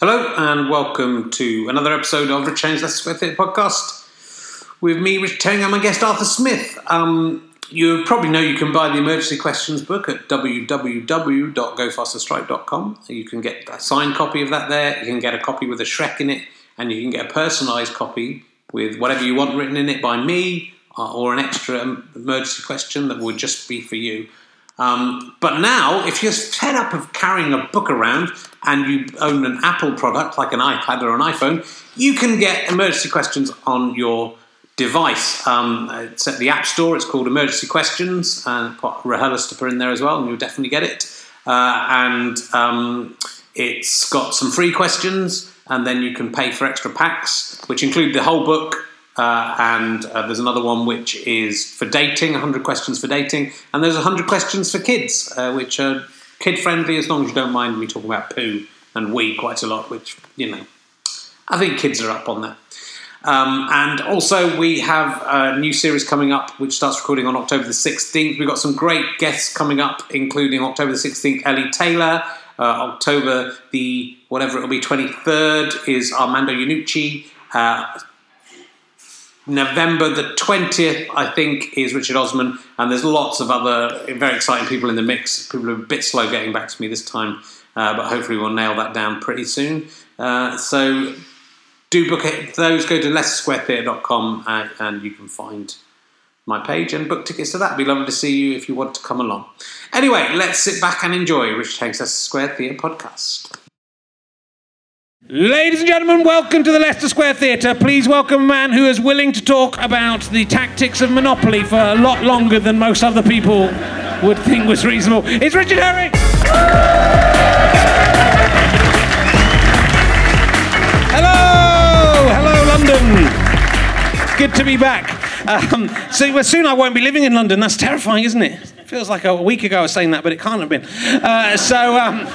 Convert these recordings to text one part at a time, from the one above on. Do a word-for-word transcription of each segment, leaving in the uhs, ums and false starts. Hello and welcome to another episode of Rich Herring's Leicester Square Theatre podcast with me, Richard Herring, and my guest Arthur Smith. Um, you probably know you can buy the Emergency Questions book at w w w dot go faster stripe dot com. You can get a signed copy of that there, you can get a copy with a Shrek in it, and you can get a personalised copy with whatever you want written in it by me, uh, or an extra emergency question that would just be for you. Um, but now, if you're fed up of carrying a book around and you own an Apple product, like an iPad or an iPhone, you can get Emergency Questions on your device. Um, it's at the App Store. It's called Emergency Questions, and put Rahelistipper in there as well, and you'll definitely get it. Uh, and um, it's got some free questions, and then you can pay for extra packs, which include the whole book. Uh, and uh, there's another one which is for dating, one hundred questions for dating. And there's one hundred questions for kids, uh, which are kid-friendly, as long as you don't mind me talking about poo and wee quite a lot, which, you know, I think kids are up on that. Um, and also we have a new series coming up, which starts recording on October the sixteenth. We've got some great guests coming up, including October the sixteenth, Ellie Taylor. Uh, October the, whatever it'll be, twenty-third is Armando Iannucci. Uh November the twentieth, I think, is Richard Osman, and there's lots of other very exciting people in the mix. People are a bit slow getting back to me this time, uh, but hopefully we'll nail that down pretty soon. Uh, so do book it. Those go to leicester square theatre dot com uh, and you can find my page and book tickets to that. It'd be lovely to see you if you want to come along. Anyway, let's sit back and enjoy Richard Herring's Leicester Square Theatre podcast. Ladies and gentlemen, welcome to the Leicester Square Theatre. Please welcome a man who is willing to talk about the tactics of Monopoly for a lot longer than most other people would think was reasonable. It's Richard Herring! Hello! Hello, London! Good to be back. Um, so well, soon I won't be living in London. That's terrifying, isn't it? It feels like a week ago I was saying that, but it can't have been. Uh, so... Um,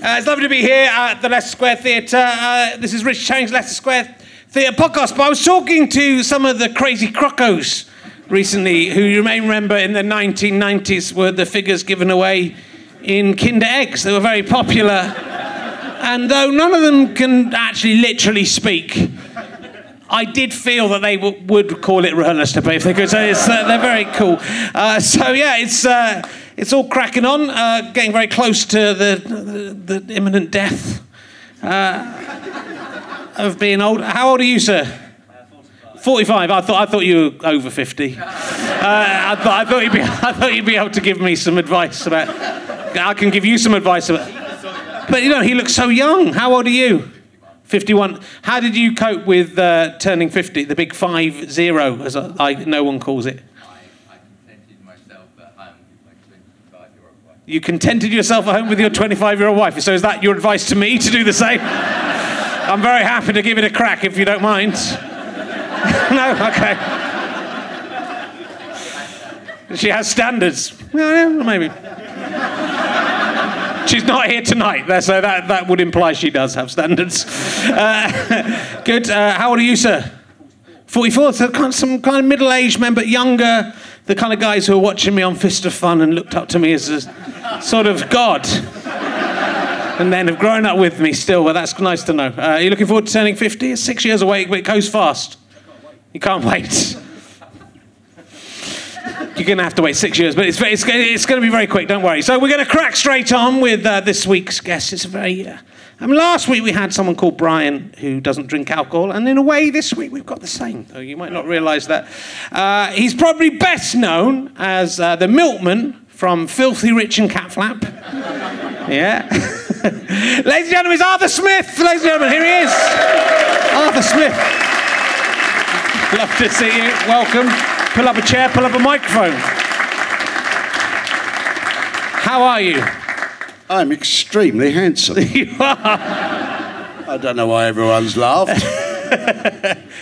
Uh, it's lovely to be here at the Leicester Square Theatre. Uh, this is Richard Herring's Leicester Square Theatre podcast. But I was talking to some of the crazy Crocos recently, who you may remember in the nineteen nineties were the figures given away in Kinder Eggs. They were very popular. And though none of them can actually literally speak, I did feel that they w- would call it Rahelistipper if they could. So it's, uh, they're very cool. Uh, so, yeah, it's... Uh, It's all cracking on, uh, getting very close to the the, the imminent death uh, of being old. How old are you, sir? Uh, forty-five. forty-five. I thought I thought you were over fifty. Uh, I thought I thought you'd be I thought you'd be able to give me some advice about. I can give you some advice about. But you know, he looks so young. How old are you? fifty-one. How did you cope with uh, turning fifty? The big five zero, as I, I, no one calls it. You contented yourself at home with your twenty-five-year-old wife. So is that your advice to me to do the same? I'm very happy to give it a crack, if you don't mind. No? OK. She has standards. Well, yeah, maybe. She's not here tonight, so that, that would imply she does have standards. Uh, good. Uh, how old are you, sir? forty-four. So some kind of middle-aged men, but younger... The kind of guys who were watching me on Fist of Fun and looked up to me as a sort of god. And then have grown up with me still. Well, that's nice to know. Uh, are you looking forward to turning fifty? It's six years away, but it goes fast. You can't wait. You're going to have to wait six years, but it's it's, it's going to be very quick, don't worry. So we're going to crack straight on with uh, this week's guest. It's a very... Uh, I mean, last week we had someone called Brian who doesn't drink alcohol, and in a way this week we've got the same, though you might not realise that. Uh, he's probably best known as uh, the milkman from Filthy Rich and Cat Flap. Yeah. Ladies and gentlemen, it's Arthur Smith. Ladies and gentlemen, here he is. Arthur Smith. Love to see you. Welcome. Pull up a chair, pull up a microphone. How are you? I'm extremely handsome. You are. I don't know why everyone's laughed.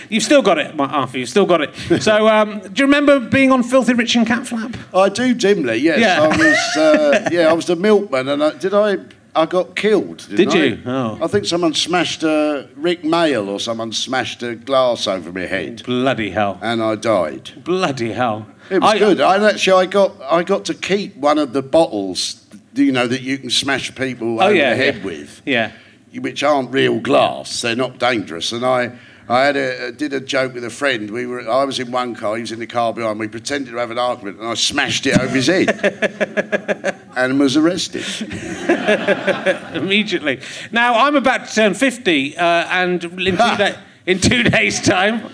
You've still got it, Arthur, you've still got it. So, um, do you remember being on Filthy Rich and Cat Flap? I do, dimly, yes. Yeah. I was uh, yeah, I was the milkman, and I, did I... I got killed, didn't I? Did you? Oh. I think someone smashed a... Rick Mayall or someone smashed a glass over my head. Bloody hell. And I died. Bloody hell. It was I, good. I, I actually, I got, I got to keep one of the bottles... You know, that you can smash people oh, over yeah, the head yeah. with. Yeah. which aren't real glass, they're not dangerous. And I, I had a, did a joke with a friend. We were, I was in one car, he was in the car behind me. We pretended to have an argument, and I smashed it over his head and was arrested. Immediately. Now, I'm about to turn fifty, uh, and in two, da- in two days' time...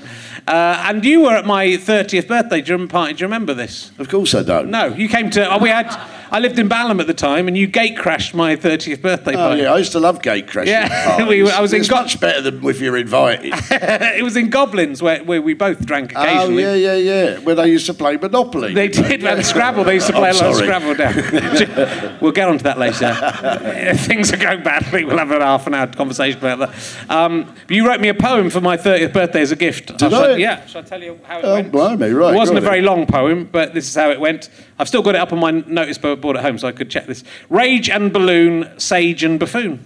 Uh, and you were at my thirtieth birthday party. Do you remember this? Of course I don't. No, you came to... Oh, we had... I lived in Balham at the time, and you gate-crashed my thirtieth birthday party. Oh, yeah, I used to love gate-crashing yeah. we, I was in It's Go- much better than if you're invited. It was in Goblins, where, where we both drank occasionally. Oh, yeah, yeah, yeah, where they used to play Monopoly. They did, yeah. And Scrabble. They used to play I'm a lot sorry. of Scrabble down. We'll get on to that later. Things are going badly. We'll have a half an hour conversation about that. Um, you wrote me a poem for my thirtieth birthday as a gift. Did I? Yeah, shall I tell you how it oh, went? Blimey, right. It wasn't a very it. long poem, but this is how it went. I've still got it up on my notice board at home, so I could check this. Rage and balloon, sage and buffoon.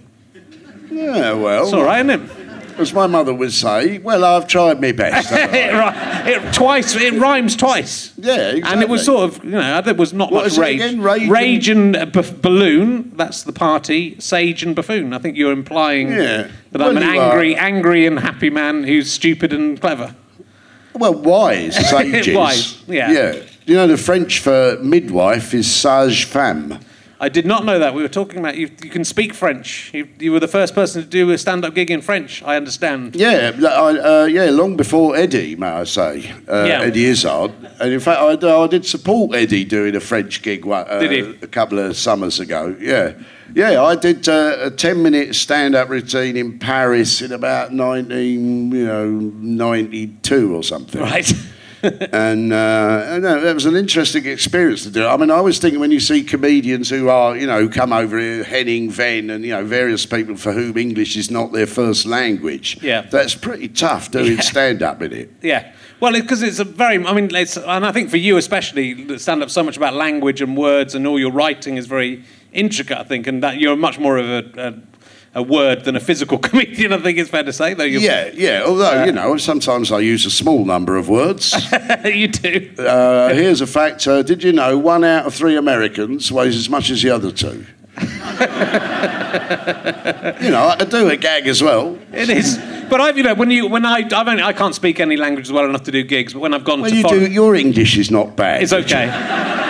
Yeah, well... It's all right, isn't it? As my mother would say, well, I've tried my best. it, it, twice, it rhymes twice. Yeah, exactly. And it was sort of, you know, there was not what much rage. Again, rage. Rage and, and b- balloon, that's the party, sage and buffoon. I think you're implying yeah. that well, I'm an angry, are. angry and happy man who's stupid and clever. Well, wise, sages. Wise, yeah. Yeah. You know, the French for midwife is sage femme. I did not know that. We were talking about... You, you can speak French. You, you were the first person to do a stand-up gig in French, I understand. Yeah, I, uh, yeah, long before Eddie, may I say. Uh, yeah. Eddie Izzard. And in fact, I, I did support Eddie doing a French gig uh, did he? a couple of summers ago. Yeah, yeah. I did uh, a ten-minute stand-up routine in Paris in about nineteen, you know, ninety-two or something. Right. and uh, no, that was an interesting experience to do. I mean, I was thinking when you see comedians who are, you know, come over here, Henning, Venn, and, you know, various people for whom English is not their first language. Yeah. That's pretty tough doing yeah. stand-up in it. Yeah. Well, because it, it's a very... I mean, it's, and I think for you especially, stand-up's so much about language and words, and all your writing is very intricate, I think, and that you're much more of a... a a word than a physical comedian, I think it's fair to say. Though you're... Yeah, yeah, although, uh, you know, sometimes I use a small number of words. You do. Uh, here's a fact. Uh, did you know one out of three Americans weighs as much as the other two? You know, I do a gag as well. It is. But I've, you know, when you, when I, I've only, I can't speak any languages well enough to do gigs, but when I've gone well, to you foreign... do, your English is not bad. It's okay.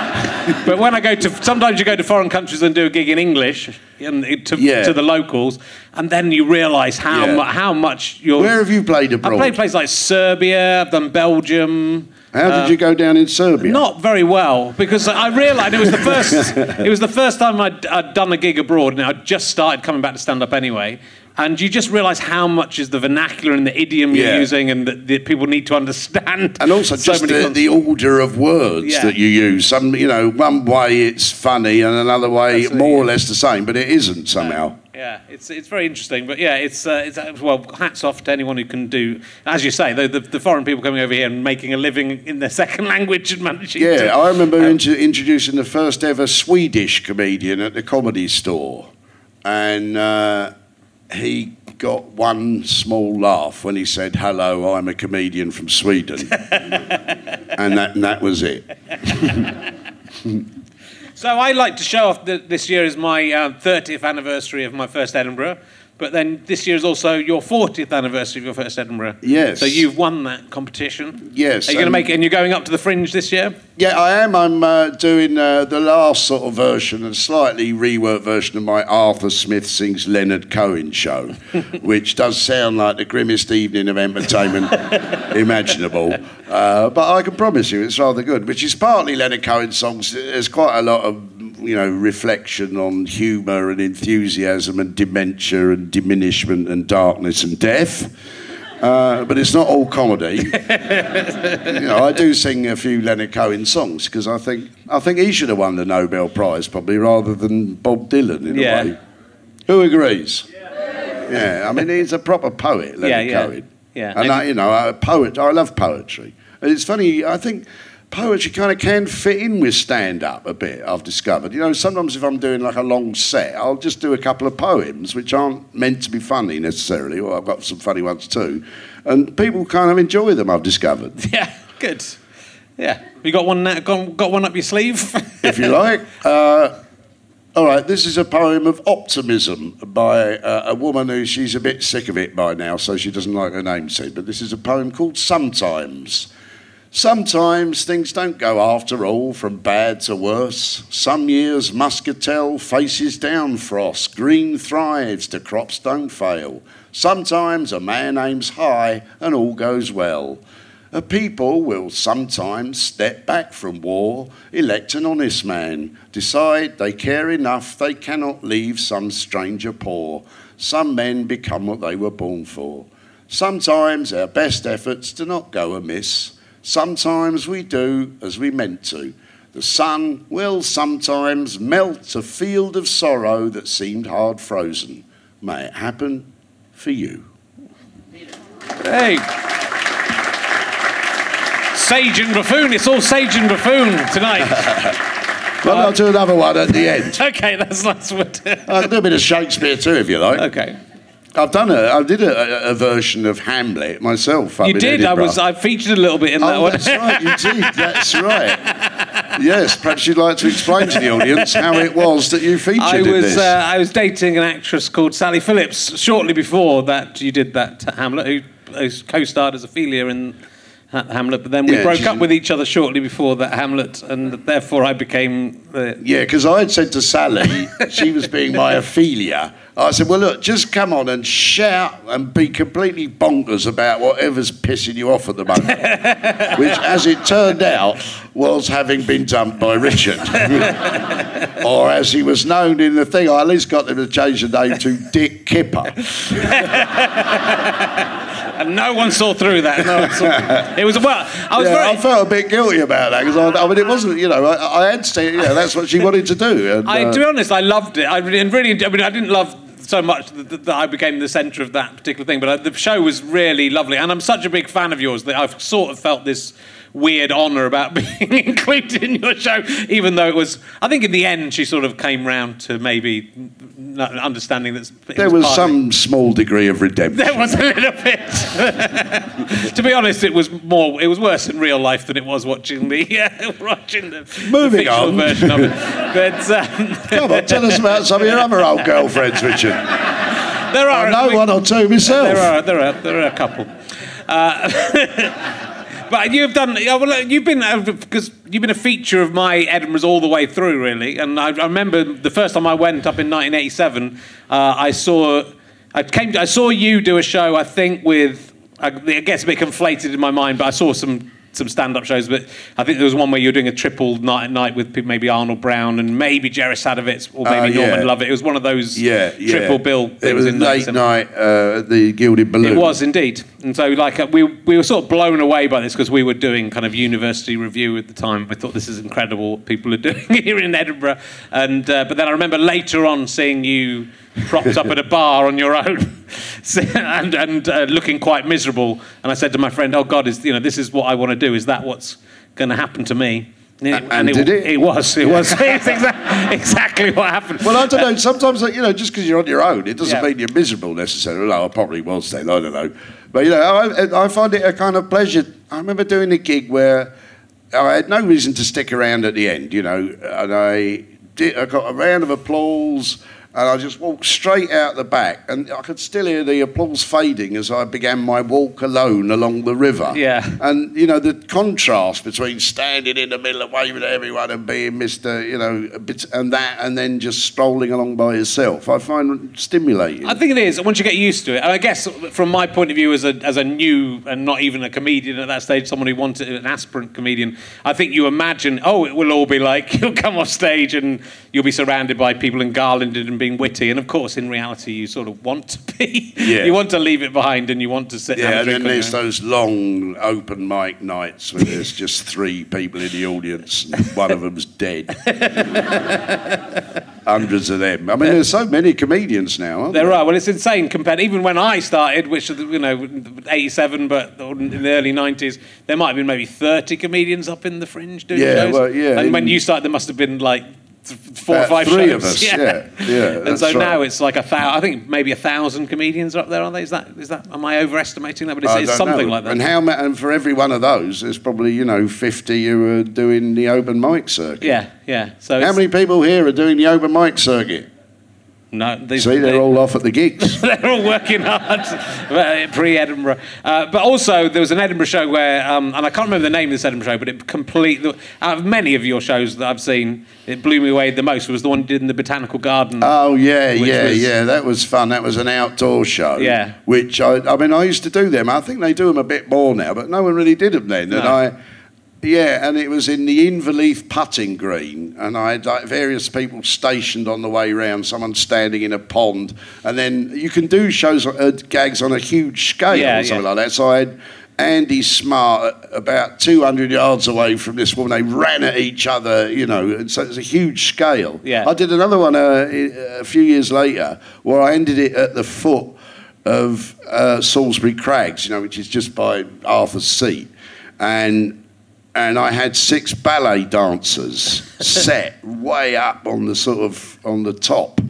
But when I go to... Sometimes you go to foreign countries and do a gig in English and to, yeah. to the locals, and then you realise how yeah. mu- how much you're... Where have you played abroad? I've played places like Serbia, I've done Belgium... How did you go down in Serbia? Uh, not very well, because I realised it was the first. It was the first time I'd, I'd done a gig abroad, and I'd just started coming back to stand up anyway. And you just realise how much is the vernacular and the idiom yeah. you're using, and that, that people need to understand. And also so just the, the order of words yeah. that you use. Some, you know, one way it's funny, and another way Absolutely, more yeah. or less the same, but it isn't somehow. Yeah. Yeah, it's it's very interesting, but yeah, it's uh, it's uh, well, hats off to anyone who can do, as you say, the, the the foreign people coming over here and making a living in their second language and managing. Yeah, to, I remember um, int- introducing the first ever Swedish comedian at the Comedy Store, and uh, he got one small laugh when he said, "Hello, I'm a comedian from Sweden," and that and that was it. So I like to show off that this year is my uh, thirtieth anniversary of my first Edinburgh, but then this year is also your fortieth anniversary of your first Edinburgh. Yes. So you've won that competition. Yes. Are you going to make it, and you're going up to the Fringe this year? Yeah, I am. I'm uh, doing uh, the last sort of version, a slightly reworked version of my Arthur Smith Sings Leonard Cohen show, which does sound like the grimmest evening of entertainment imaginable. Uh, but I can promise you it's rather good, which is partly Leonard Cohen's songs. There's quite a lot of, you know, reflection on humour and enthusiasm and dementia and diminishment and darkness and death. Uh, but it's not all comedy. You know, I do sing a few Leonard Cohen songs because I think I think he should have won the Nobel Prize probably rather than Bob Dylan in yeah. a way. Who agrees? Yeah. yeah, I mean, he's a proper poet, Leonard yeah, yeah. Cohen. Yeah. And, and I, you know, a poet. I love poetry. And it's funny, I think... Poetry kind of can fit in with stand-up a bit, I've discovered. You know, sometimes if I'm doing like a long set, I'll just do a couple of poems, which aren't meant to be funny necessarily, or I've got some funny ones too. And people kind of enjoy them, I've discovered. Yeah, good. Yeah. You got one, got one up your sleeve? If you like. Uh, All right, this is a poem of optimism by uh, a woman who she's a bit sick of it by now, so she doesn't like her name said, but this is a poem called Sometimes. Sometimes things don't go after all from bad to worse. Some years muscatel faces down frost. Green thrives, the crops don't fail. Sometimes a man aims high and all goes well. A people will sometimes step back from war, elect an honest man, decide they care enough they cannot leave some stranger poor. Some men become what they were born for. Sometimes our best efforts do not go amiss. Sometimes we do as we meant to. The sun will sometimes melt a field of sorrow that seemed hard frozen. May it happen for you. Hey. Sage and buffoon. It's all sage and buffoon tonight. Well, um, I'll do another one at the end. Okay, that's that's what. I'll do a bit of Shakespeare too, if you like. Okay. I've done a. I did a, a version of Hamlet myself. Up you in did. Edinburgh. I was. I featured a little bit in oh, that one. That's right. You did. That's right. Yes. Perhaps you'd like to explain to the audience how it was that you featured I was, in this. Uh, I was dating an actress called Sally Phillips shortly before that you did that Hamlet, who, who co-starred as Ophelia in Hamlet, but then we yeah, broke up with each other shortly before that Hamlet, and therefore I became the... Yeah, because I had said to Sally, she was being my Ophelia, I said, well, look, just come on and shout and be completely bonkers about whatever's pissing you off at the moment, which, as it turned out, was having been dumped by Richard. Or, as he was known in the thing, I at least got them to change the name to Dick Kipper. And no one saw through that. No one saw through. It was, well, I was yeah, very... I felt a bit guilty about that, because, I, I mean, it wasn't, you know, I, I had to say, you know, that's what she wanted to do. And, I, uh, to be honest, I loved it. I really, really, I mean, I didn't love... so much that, that I became the centre of that particular thing. But I, the show was really lovely. And I'm such a big fan of yours that I've sort of felt this weird honour about being included in your show, even though it was... I think in the end she sort of came round to maybe understanding that... There was, was some small degree of redemption. There was a little bit. To be honest, it was more... It was worse in real life than it was watching the... Uh, watching the Moving the on. Version of it. But, um... Come on, tell us about some of your other old girlfriends, Richard. There are... I know we, one or two myself. There are, there are, there are a couple. Uh... But you've done. Well, you've been because you've been a feature of my Edinburgh's all the way through, really. And I, I remember the first time I went up in nineteen eighty-seven, uh, I saw, I came, I saw you do a show. I think with, I, it gets a bit conflated in my mind, but I saw some some stand-up shows. But I think there was one where you were doing a triple night at night with maybe Arnold Brown and maybe Jerry Sadovitz or maybe uh, yeah. Norman Lovett. It was one of those yeah, yeah. triple bill. It was a late night uh, at the Gilded Balloon. It was indeed. And so, like, we we were sort of blown away by this because we were doing kind of university review at the time. We thought, this is incredible what people are doing here in Edinburgh. And uh, but then I remember later on seeing you propped up at a bar on your own and and uh, looking quite miserable. And I said to my friend, "Oh God, is you know this is what I want to do? Is that what's going to happen to me?" And, it, and, and it, did it? It was. It was exactly, exactly what happened. Well, I don't know. Sometimes, you know, just because you're on your own, it doesn't yeah. mean you're miserable necessarily. No, I probably was then. I don't know. But, you know, I, I find it a kind of pleasure. I remember doing a gig where I had no reason to stick around at the end, you know, and I, did, I got a round of applause and I just walked straight out the back and I could still hear the applause fading as I began my walk alone along the river. Yeah. And, you know, the contrast between standing in the middle and waving at everyone and being Mister, you know, a bit, and that, and then just strolling along by yourself, I find stimulating. I think it is, once you get used to it. And I guess from my point of view as a as a new and not even a comedian at that stage, someone who wanted an aspirant comedian, I think you imagine, oh, it will all be like, you'll come off stage and you'll be surrounded by people and garlanded and being witty, and of course in reality you sort of want to be yeah. you want to leave it behind and you want to sit yeah down and, and then there's your... those long open mic nights where there's just three people in the audience and one of them's dead. Hundreds of them. I mean, there's so many comedians now, aren't there? There are. Well, it's insane compared... Even when I started, which, you know, eighty-seven, but in the early nineties, there might have been maybe thirty comedians up in the Fringe doing yeah, shows. Well, yeah, and in... when you started, there must have been, like, four About or five three shows. of us, yeah, yeah. yeah and so right. now it's like a thousand. I think maybe a thousand comedians are up there, aren't they? Is that is that? Am I overestimating that? But it's, it's something know. like that. And how? And for every one of those, there's probably you know fifty who are doing the open mic circuit. Yeah, yeah. So how many people here are doing the open mic circuit? No, these, see, they're they, all off at the gigs. They're all working hard pre-Edinburgh. Uh, but also, there was an Edinburgh show where, um, and I can't remember the name of this Edinburgh show, but it complete. Out of many of your shows that I've seen, it blew me away the most was the one you did in the Botanical Garden. Oh yeah, yeah, was, yeah. That was fun. That was an outdoor show. Yeah. Which I, I mean, I used to do them. I think they do them a bit more now, but no one really did them then. No. And I. Yeah, and it was in the Inverleith putting green, and I had like various people stationed on the way round, someone standing in a pond, and then you can do shows, uh, gags on a huge scale yeah, or something yeah. like that. So I had Andy Smart about two hundred yards away from this woman. They ran at each other, you know, and so it's a huge scale. Yeah. I did another one uh, a few years later where I ended it at the foot of uh, Salisbury Crags, you know, which is just by Arthur's Seat, and... And I had six ballet dancers set way up on the sort of on the top,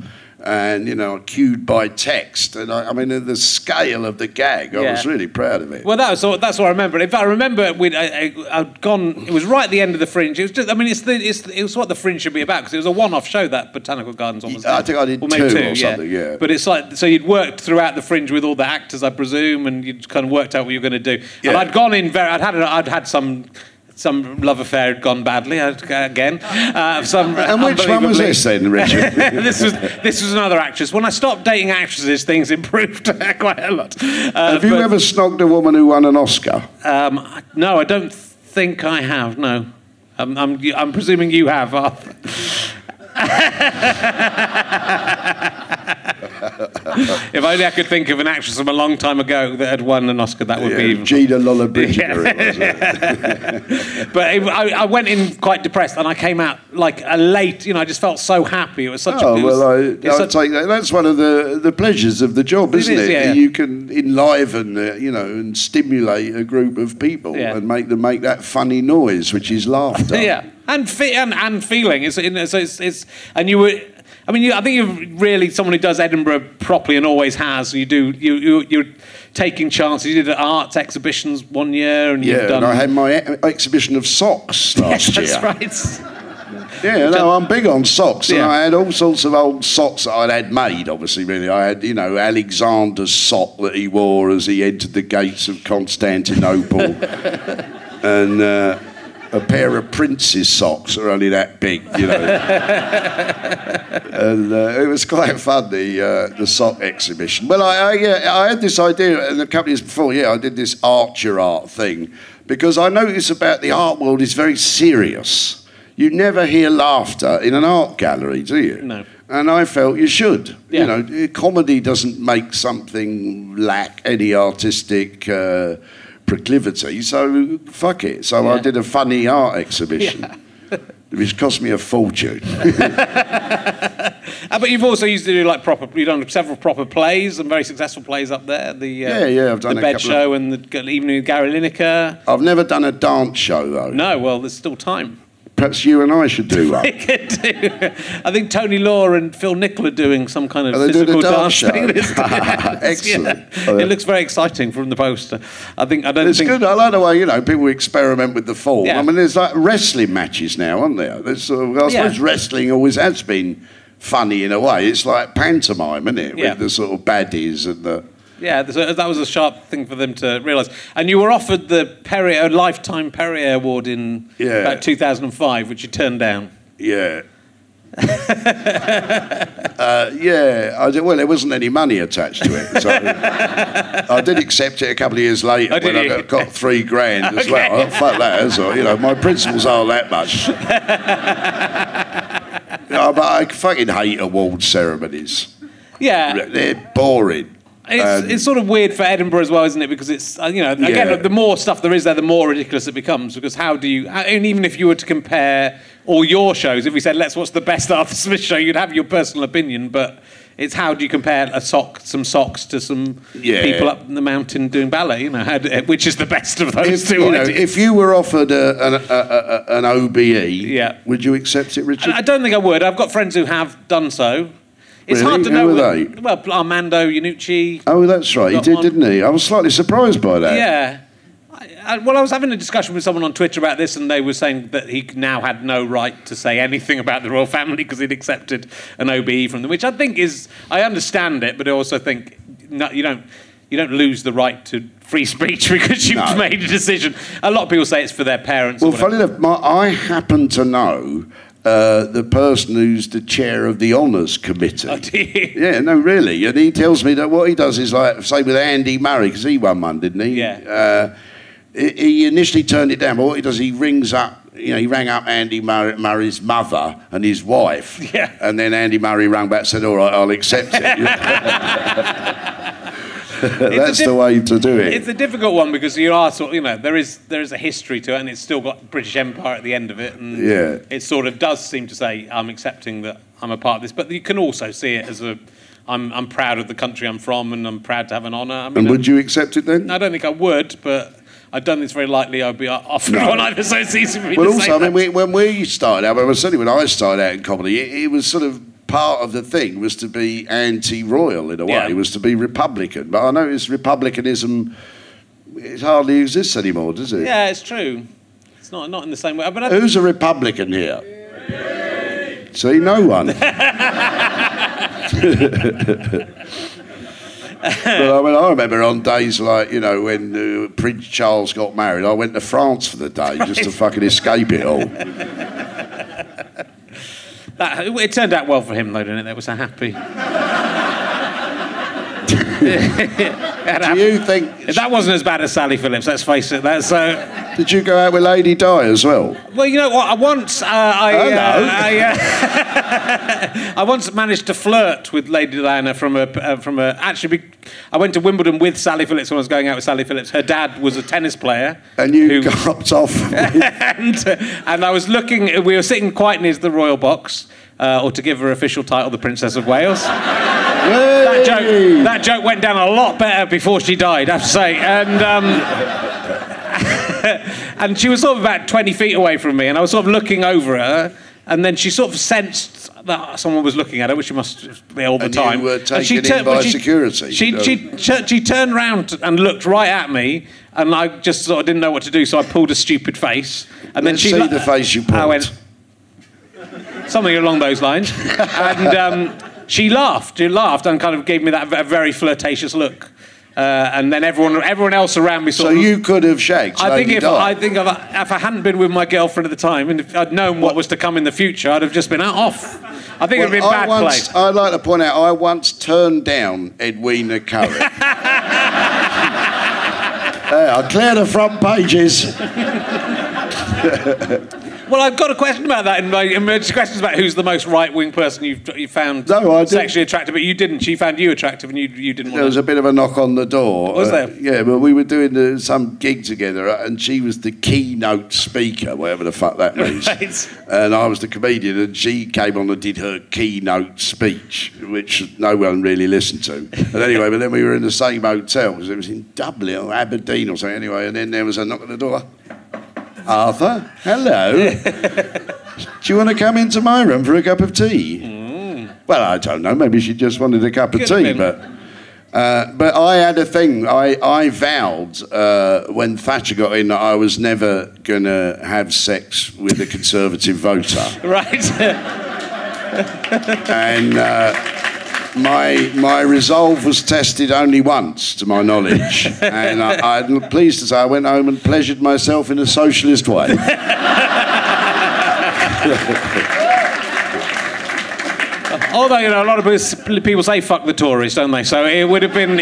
and you know, cued by text. And I, I mean, the scale of the gag, I yeah. was really proud of it. Well, that was all, that's what I remember. If I remember, we'd I, I, I'd gone. It was right at the end of the Fringe. It was just. I mean, it's the, it's the, it's what the Fringe should be about, because it was a one-off show that Botanical Gardens. Almost I think I did or maybe two, two or something. Yeah. yeah. But it's like so you'd worked throughout the Fringe with all the actors, I presume, and you'd kind of worked out what you were going to do. Yeah. And I'd gone in very. I'd had. I'd had some. Some love affair had gone badly again. Uh, some and which one was this then, Richard? this was this was another actress. When I stopped dating actresses, things improved quite a lot. Uh, have you but, ever snogged a woman who won an Oscar? Um, no, I don't think I have. No, I'm I'm, I'm presuming you have, Arthur. If only I could think of an actress from a long time ago that had won an Oscar, that would yeah, be even Gina Lollobrigida. But it, I, I went in quite depressed, and I came out like a late. You know, I just felt so happy. It was such. Oh a, was, well, I, I such, take that. That's one of the, the pleasures of the job, isn't it? Is, it? Yeah. You can enliven, uh, you know, and stimulate a group of people yeah. and make them make that funny noise, which is laughter. yeah. And, fe- and and feeling, it's, it's, it's, it's, and you were, I mean, you, I think you're really someone who does Edinburgh properly and always has. You do, you, you, you're taking chances. You did arts exhibitions one year, and yeah, you've done. Yeah, I had my ex- exhibition of socks last yes, year. That's right. Yeah, no, I'm big on socks, and yeah. I had all sorts of old socks that I'd had made, obviously, really. I had, you know, Alexander's sock that he wore as he entered the gates of Constantinople, and... Uh, a pair of Prince's socks are only that big, you know. And uh, it was quite fun, the uh, the sock exhibition. Well, I I, yeah, I had this idea, and a couple of years before, yeah, I did this Archer art thing, because I notice about the art world is very serious. You never hear laughter in an art gallery, do you? No. And I felt you should. Yeah. You know, comedy doesn't make something lack any artistic... Uh, proclivity, so fuck it. So yeah. I did a funny art exhibition, yeah. which cost me a fortune. But you've also used to do like proper, you've done several proper plays and very successful plays up there. The uh, yeah, yeah, I've done the a bed show of... and the evening with Gary Lineker. I've never done a dance show though. No, well, there's still time. Perhaps you and I should do one. I think Tony Law and Phil Nichol are doing some kind of oh, physical dance, dance thing. Excellent. Yeah. It looks very exciting from the poster. I think I don't. It's think... good. I like the way you know people experiment with the form. Yeah. I mean, there's like wrestling matches now, aren't there? There's, uh, I suppose yeah. wrestling always has been funny in a way. It's like pantomime, isn't it? Yeah. With the sort of baddies and the. Yeah, that was a sharp thing for them to realise. And you were offered the Perrier, Lifetime Perrier Award in yeah. about two thousand five, which you turned down. Yeah. uh, yeah, I did, well, there wasn't any money attached to it. So I did accept it a couple of years later oh, when you? I got three grand okay. as well. Oh, fuck that, as well. You know, my principles aren't that much. No, but I fucking hate award ceremonies. Yeah. They're boring. It's, um, it's sort of weird for Edinburgh as well, isn't it? Because it's, you know, again, yeah. the more stuff there is there, the more ridiculous it becomes. Because how do you, how, and even if you were to compare all your shows, if we said, let's watch the best Arthur Smith show, you'd have your personal opinion, but It's how do you compare a sock, some socks to some yeah. people up in the mountain doing ballet? You know, how do, which is the best of those if, two? You know, if you were offered a, an, a, a, an O B E, yeah. would you accept it, Richard? I, I don't think I would. I've got friends who have done so. It's really? hard to Who know. Were they? Well, Armando Iannucci. Oh, that's right. He did, on. didn't he? I was slightly surprised by that. Yeah. I, I, well, I was having a discussion with someone on Twitter about this, and they were saying that he now had no right to say anything about the royal family because he'd accepted an O B E from them, which I think is... I understand it, but I also think no, you don't you don't lose the right to free speech because you've no. made a decision. A lot of people say it's for their parents. Well, funny enough, my, I happen to know... Uh, the person who's the chair of the honours committee. Oh, dear. Yeah, no, really. And he tells me that what he does is like, say, with Andy Murray, because he won one, didn't he? Yeah. Uh, he initially turned it down, but what he does, he rings up, you know, he rang up Andy Murray, Murray's mother and his wife. Yeah. And then Andy Murray rang back and said, all right, I'll accept it. That's diff- the way to do it. It's a difficult one because you are sort of, you know, there is there is a history to it, and it's still got British Empire at the end of it, and yeah. it sort of does seem to say I'm accepting that I'm a part of this, but you can also see it as a I'm I'm proud of the country I'm from, and I'm proud to have an honour. I mean, and would you accept it then? I don't think I would, but I don't think it's very likely I'd be offered no. one either. So it's easy for me well, to also, say. Well, also, I mean, we, when we started out, well, certainly when I started out in comedy, it, it was sort of. Part of the thing was to be anti-royal in a way, yeah. was to be Republican. But I notice Republicanism, it hardly exists anymore, does it? Yeah, it's true. It's not not in the same way. But I Who's a Republican here? Yeah. See, no one. But I mean, I remember on days like, you know, when uh, Prince Charles got married, I went to France for the day right. just to fucking escape it all. That, it turned out well for him, though, didn't it? That was a happy... Do you think... That wasn't as bad as Sally Phillips, let's face it. That's, uh... Did you go out with Lady Di as well? Well, you know what? I once... Uh, I, oh, uh, no. I, uh... I once managed to flirt with Lady Diana from a... Uh, from a actually, be... I went to Wimbledon with Sally Phillips when I was going out with Sally Phillips. Her dad was a tennis player. And you who... got off. and, uh, and I was looking... We were sitting quite near the royal box, uh, or to give her official title, the Princess of Wales. That joke, that joke went down a lot better before she died, I have to say. And um, and she was sort of about twenty feet away from me, and I was sort of looking over her, and then she sort of sensed that someone was looking at her, which she must be all the and time. You were taken and she tur- in by she, security. She, no. she, she, she turned round and looked right at me, and I just sort of didn't know what to do, so I pulled a stupid face. And Let's then she see lo- the face you pulled. I went, something along those lines. and... Um, She laughed, she laughed and kind of gave me that very flirtatious look. Uh, and then everyone everyone else around me sort so of... So you could have shaked I think if I, I think if I, if I hadn't been with my girlfriend at the time, and if I'd known what, what was to come in the future, I'd have just been out off. I think well, it would have been I bad once, play. I'd like to point out, I once turned down Edwina Curry. uh, I cleared the front pages. Well, I've got a question about that in my emergency questions about who's the most right-wing person you've you found no, sexually attractive, but you didn't. She found you attractive and you you didn't want There was to... a bit of a knock on the door. Was uh, there? Yeah, but we were doing the, some gig together, and she was the keynote speaker, whatever the fuck that means. Right. And I was the comedian, and she came on and did her keynote speech, which no one really listened to. But anyway, but then we were in the same hotel, because it was in Dublin or Aberdeen or something anyway, and then there was a knock on the door. Arthur, hello. Do you want to come into my room for a cup of tea? Mm. Well, I don't know. Maybe she just wanted a cup of Good tea. But uh, but I had a thing. I, I vowed uh, when Thatcher got in that I was never going to have sex with a Conservative voter. Right. and uh, my my resolve was tested only once, to my knowledge. And I, I'm pleased to say I went home and pleasured myself in a socialist way. Although, you know, a lot of people say fuck the Tories, don't they? So it would have been...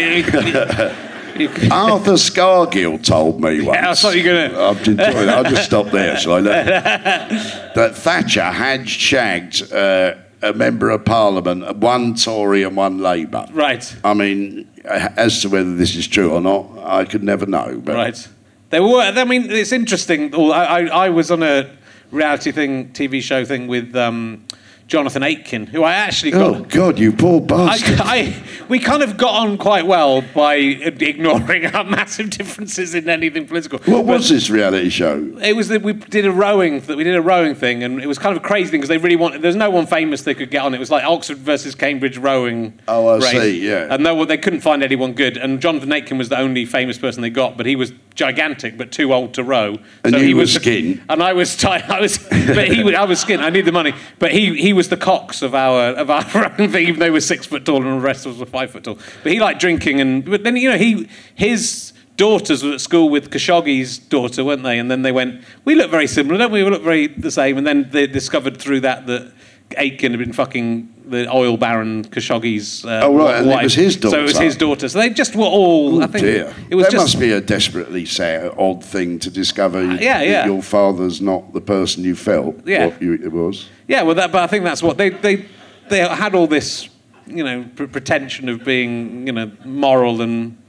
Arthur Scargill told me once. Yeah, I thought you were going to... I'll just stop there, shall I? That Thatcher had shagged... Uh, a member of parliament, one Tory and one Labour. Right. I mean, as to whether this is true or not, I could never know. But. Right. There were. I mean, it's interesting. I, I, I was on a reality thing, T V show thing with um, Jonathan Aitken, who I actually got... Oh, God, you poor bastard. I, I, we kind of got on quite well by ignoring our massive differences in anything political. What but was this reality show? It was that we did a rowing that we did a rowing thing, and it was kind of a crazy thing, because they really wanted... There's no one famous they could get on. It was like Oxford versus Cambridge rowing. Oh, I race. see, yeah. And they, they couldn't find anyone good, and Jonathan Aitken was the only famous person they got, but he was gigantic, but too old to row. And so you he was skin. And I was... T- I was but he, I was skin. I needed the money. But he... he was the Cox of our of our own thing, even though he was six foot tall and the rest of us were five foot tall. But he liked drinking, and but then you know he his daughters were at school with Khashoggi's daughter, weren't they? And then they went, we look very similar, don't we? We look very the same. And then they discovered through that that Aitken had been fucking the oil baron Khashoggi's uh, oh right, and wife. It was his daughter. So it was his daughter. So they just were all. Oh, I think dear. It was that just... must be a desperately sad, odd thing to discover. Uh, yeah, that yeah. Your father's not the person you felt. Yeah. What you, it was. Yeah, well, that, but I think that's what they they they had all this, you know, pre- pretension of being, you know, moral and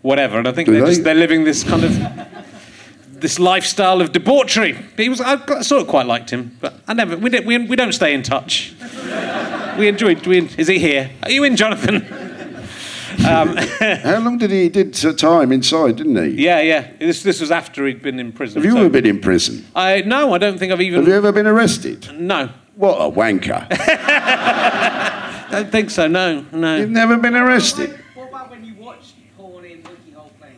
whatever. And I think they're, they? just, they're living this kind of. This lifestyle of debauchery. He was, I sort of quite liked him, but I never. We don't. We, we don't stay in touch. We enjoyed. We, is he here? Are you in, Jonathan? Um, How long did he did time inside? Didn't he? Yeah, yeah. This this was after he'd been in prison. Have you so. ever been in prison? I no. I don't think I've even. Have you ever been arrested? No. What a wanker! I don't think so. No, no. You've never been arrested. What about when you watched porn in Wookiee Hole Plain?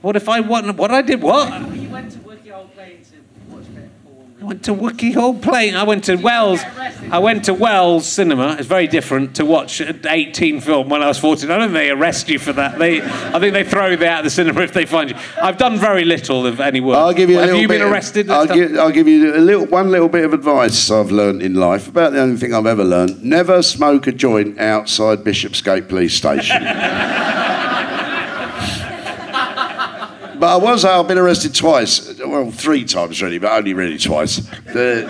What if I what? What I did? What? I went to Wookiee Hole Plain. I went to Wells. I went to Wells Cinema. It's very different to watch an eighteen film when I was fourteen. I don't think they arrest you for that. They, I think they throw you out of the cinema if they find you. I've done very little of any work. I'll give you. Have a little you bit been arrested? Of, I'll, give, I'll give you a little, one little bit of advice I've learned in life. About the only thing I've ever learned: never smoke a joint outside Bishopsgate Police Station. But I was, I've been arrested twice. Well, three times really, but only really twice. The,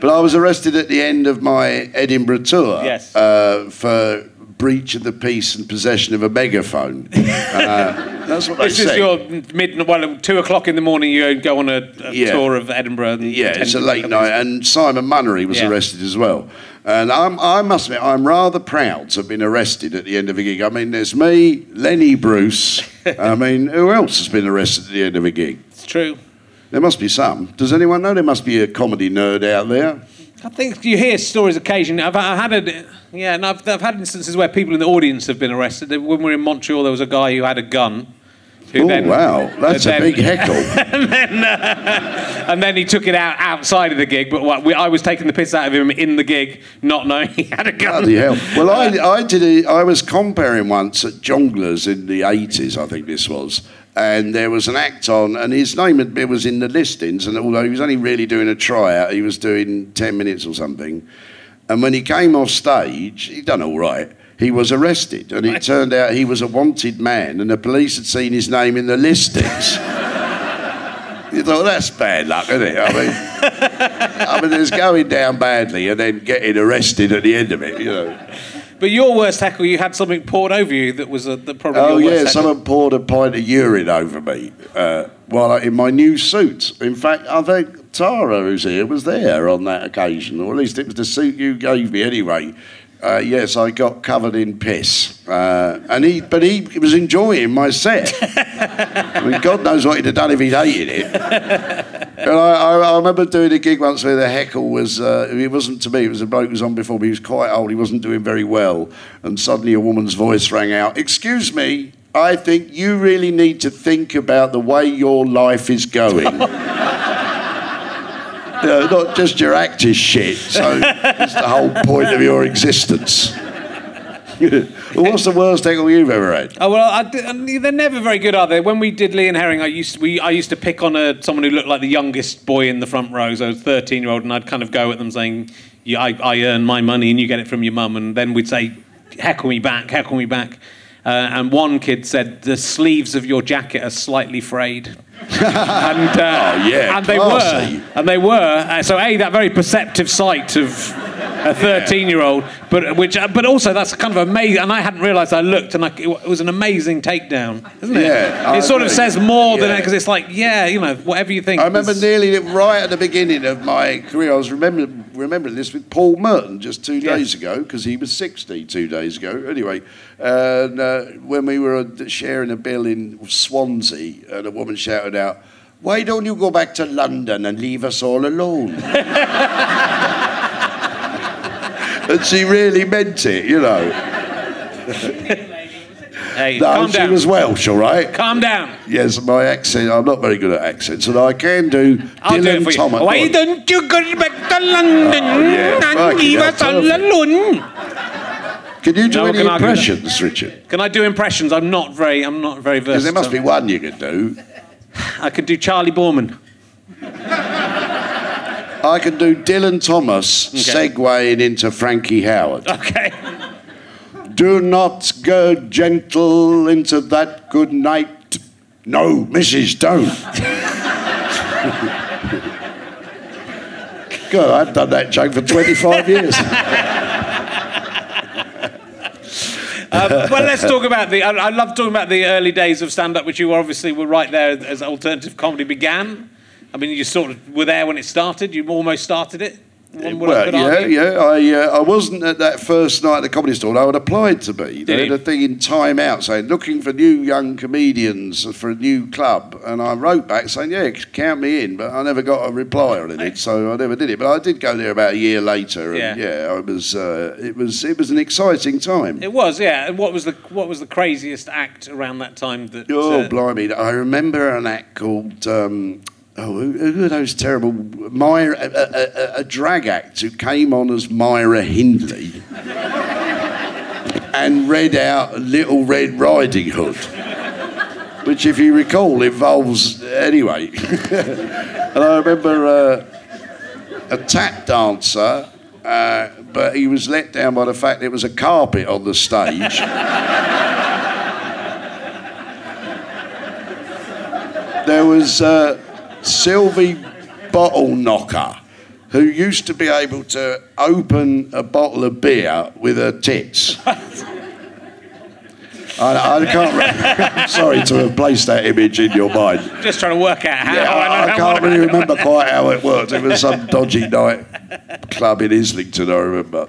but I was arrested at the end of my Edinburgh tour yes. uh, for breach of the peace and possession of a megaphone. Uh, that's what they this said. This is your mid, well, two o'clock in the morning you go on a, a yeah. tour of Edinburgh. And yeah, it's a late night. And Simon Munnery was yeah. arrested as well. And I'm, I must admit, I'm rather proud to have been arrested at the end of a gig. I mean, there's me, Lenny Bruce. I mean, who else has been arrested at the end of a gig? It's true. There must be some. Does anyone know there must be a comedy nerd out there? I think you hear stories occasionally. I've, I've had a, yeah, and I've, I've had instances where people in the audience have been arrested. When we were in Montreal, there was a guy who had a gun. Oh, then, wow, that's uh, then, a big heckle. and, then, uh, and then he took it out outside of the gig, but what, we, I was taking the piss out of him in the gig, not knowing he had a gun. Bloody hell. Well, I, I, did a, I was comparing once at Jonglers in the eighties, I think this was, and there was an act on, and his name had, it was in the listings, and although he was only really doing a tryout, he was doing ten minutes or something, and when he came off stage, he'd done all right. He was arrested, and it turned out he was a wanted man, and the police had seen his name in the listings. You thought, that's bad luck, isn't it? I mean, I mean, there's going down badly and then getting arrested at the end of it, you know. But your worst heckle, you had something poured over you that was a, the probably oh, your worst Oh, yeah, heckle. Someone poured a pint of urine over me uh, while I, in my new suit. In fact, I think Tara, who's here, was there on that occasion, or at least it was the suit you gave me anyway. Uh, yes, I got covered in piss, uh, and he, but he was enjoying my set. I mean, God knows what he'd have done if he'd hated it. And I, I, I remember doing a gig once where the heckle was, uh, it wasn't to me, it was a bloke who was on before me, he was quite old, he wasn't doing very well, and suddenly a woman's voice rang out, "Excuse me, I think you really need to think about the way your life is going." You know, not just your act is shit, so it's the whole point of your existence. Well, what's the worst heckle you've ever had? Oh, well, I, I, they're never very good, are they? When we did Lee and Herring, I used to, we, I used to pick on a, someone who looked like the youngest boy in the front row, so I was a thirteen-year-old, and I'd kind of go at them saying, yeah, I, I earn my money and you get it from your mum, and then we'd say, heckle me back, heckle me back. Uh, and one kid said, the sleeves of your jacket are slightly frayed. and, uh, oh, yeah, and they were. And they were. Uh, so, A, that very perceptive sight of a thirteen-year-old. But which, but also that's kind of amazing. And I hadn't realised. I looked, and I, it was an amazing takedown, isn't it? Yeah, it I sort agree. of says more yeah. than because it's like, yeah, you know, whatever you think. I remember is... nearly right at the beginning of my career, I was remembering remembering this with Paul Merton just two yeah. days ago because he was sixty two days ago. Anyway, and uh, when we were sharing a bill in Swansea, and a woman shouted out, "Why don't you go back to London and leave us all alone?" And she really meant it, you know. Hey, no, calm she down. was Welsh, all right? Calm down. Yes, my accent, I'm not very good at accents, and I can do I'll Dylan do Thomas. Why God. don't you go back to London oh, yeah, and leave us all alone? Can you do no, any impressions, Richard? Can I do impressions? I'm not very, I'm not very versed. Because there must be one you could do. I could do Charlie Borman. I could do Dylan Thomas okay. segueing into Frankie Howard. Okay. Do not go gentle into that good night. No, Missus Don't. God, I've done that joke for twenty-five years. Uh, well, let's talk about the... I, I love talking about the early days of stand-up, which you obviously were right there as alternative comedy began. I mean, you sort of were there when it started. You almost started it. One would well, yeah, argue. yeah. I uh, I wasn't at that first night at the Comedy Store. I had applied to be. They had a thing in Time Out saying, looking for new young comedians for a new club. And I wrote back saying, yeah, count me in. But I never got a reply or anything, so I never did it. But I did go there about a year later. And yeah, yeah it, was, uh, it, was, it was an exciting time. It was, yeah. And what was the what was the craziest act around that time? That Oh, uh, blimey. I remember an act called... Um, Oh, who are those terrible... Myra, a, a, a drag act who came on as Myra Hindley and read out Little Red Riding Hood, which, if you recall, involves... Anyway. And I remember uh, a tap dancer, uh, but he was let down by the fact there was a carpet on the stage. There was... Uh, Sylvie Bottle Knocker, who used to be able to open a bottle of beer with her tits. I, I can't remember. I'm sorry to have placed that image in your mind. Just trying to work out how. Yeah, I, I, I can't really I remember quite how it worked. It was some dodgy night club in Islington, I remember.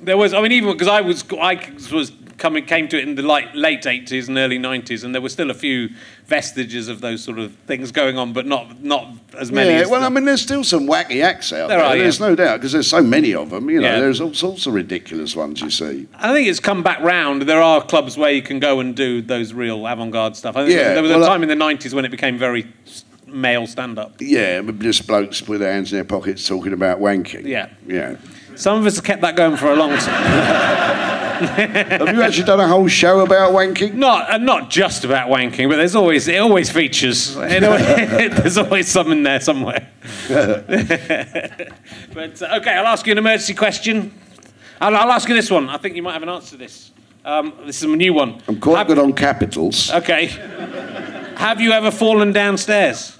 There was, I mean, even because I was, I was coming, came to it in the late, late eighties and early nineties, and there were still a few vestiges of those sort of things going on, but not not as many. Yeah, as well, the... I mean, there's still some wacky acts out there. there. Are, there's yeah. no doubt, because there's so many of them. You know, yeah. there's all sorts of ridiculous ones you see. I think it's come back round. There are clubs where you can go and do those real avant-garde stuff. I think yeah, there was well, a time I... in the nineties when it became very male stand-up. Yeah, just blokes with their hands in their pockets talking about wanking. Yeah, yeah. Some of us have kept that going for a long time. Have you actually done a whole show about wanking? Not uh, not just about wanking, but there's always it always features. It always, there's always some in there somewhere. But uh, OK, I'll ask you an emergency question. I'll, I'll ask you this one. I think you might have an answer to this. Um, this is a new one. I'm quite have, good on capitals. OK. Have you ever fallen downstairs?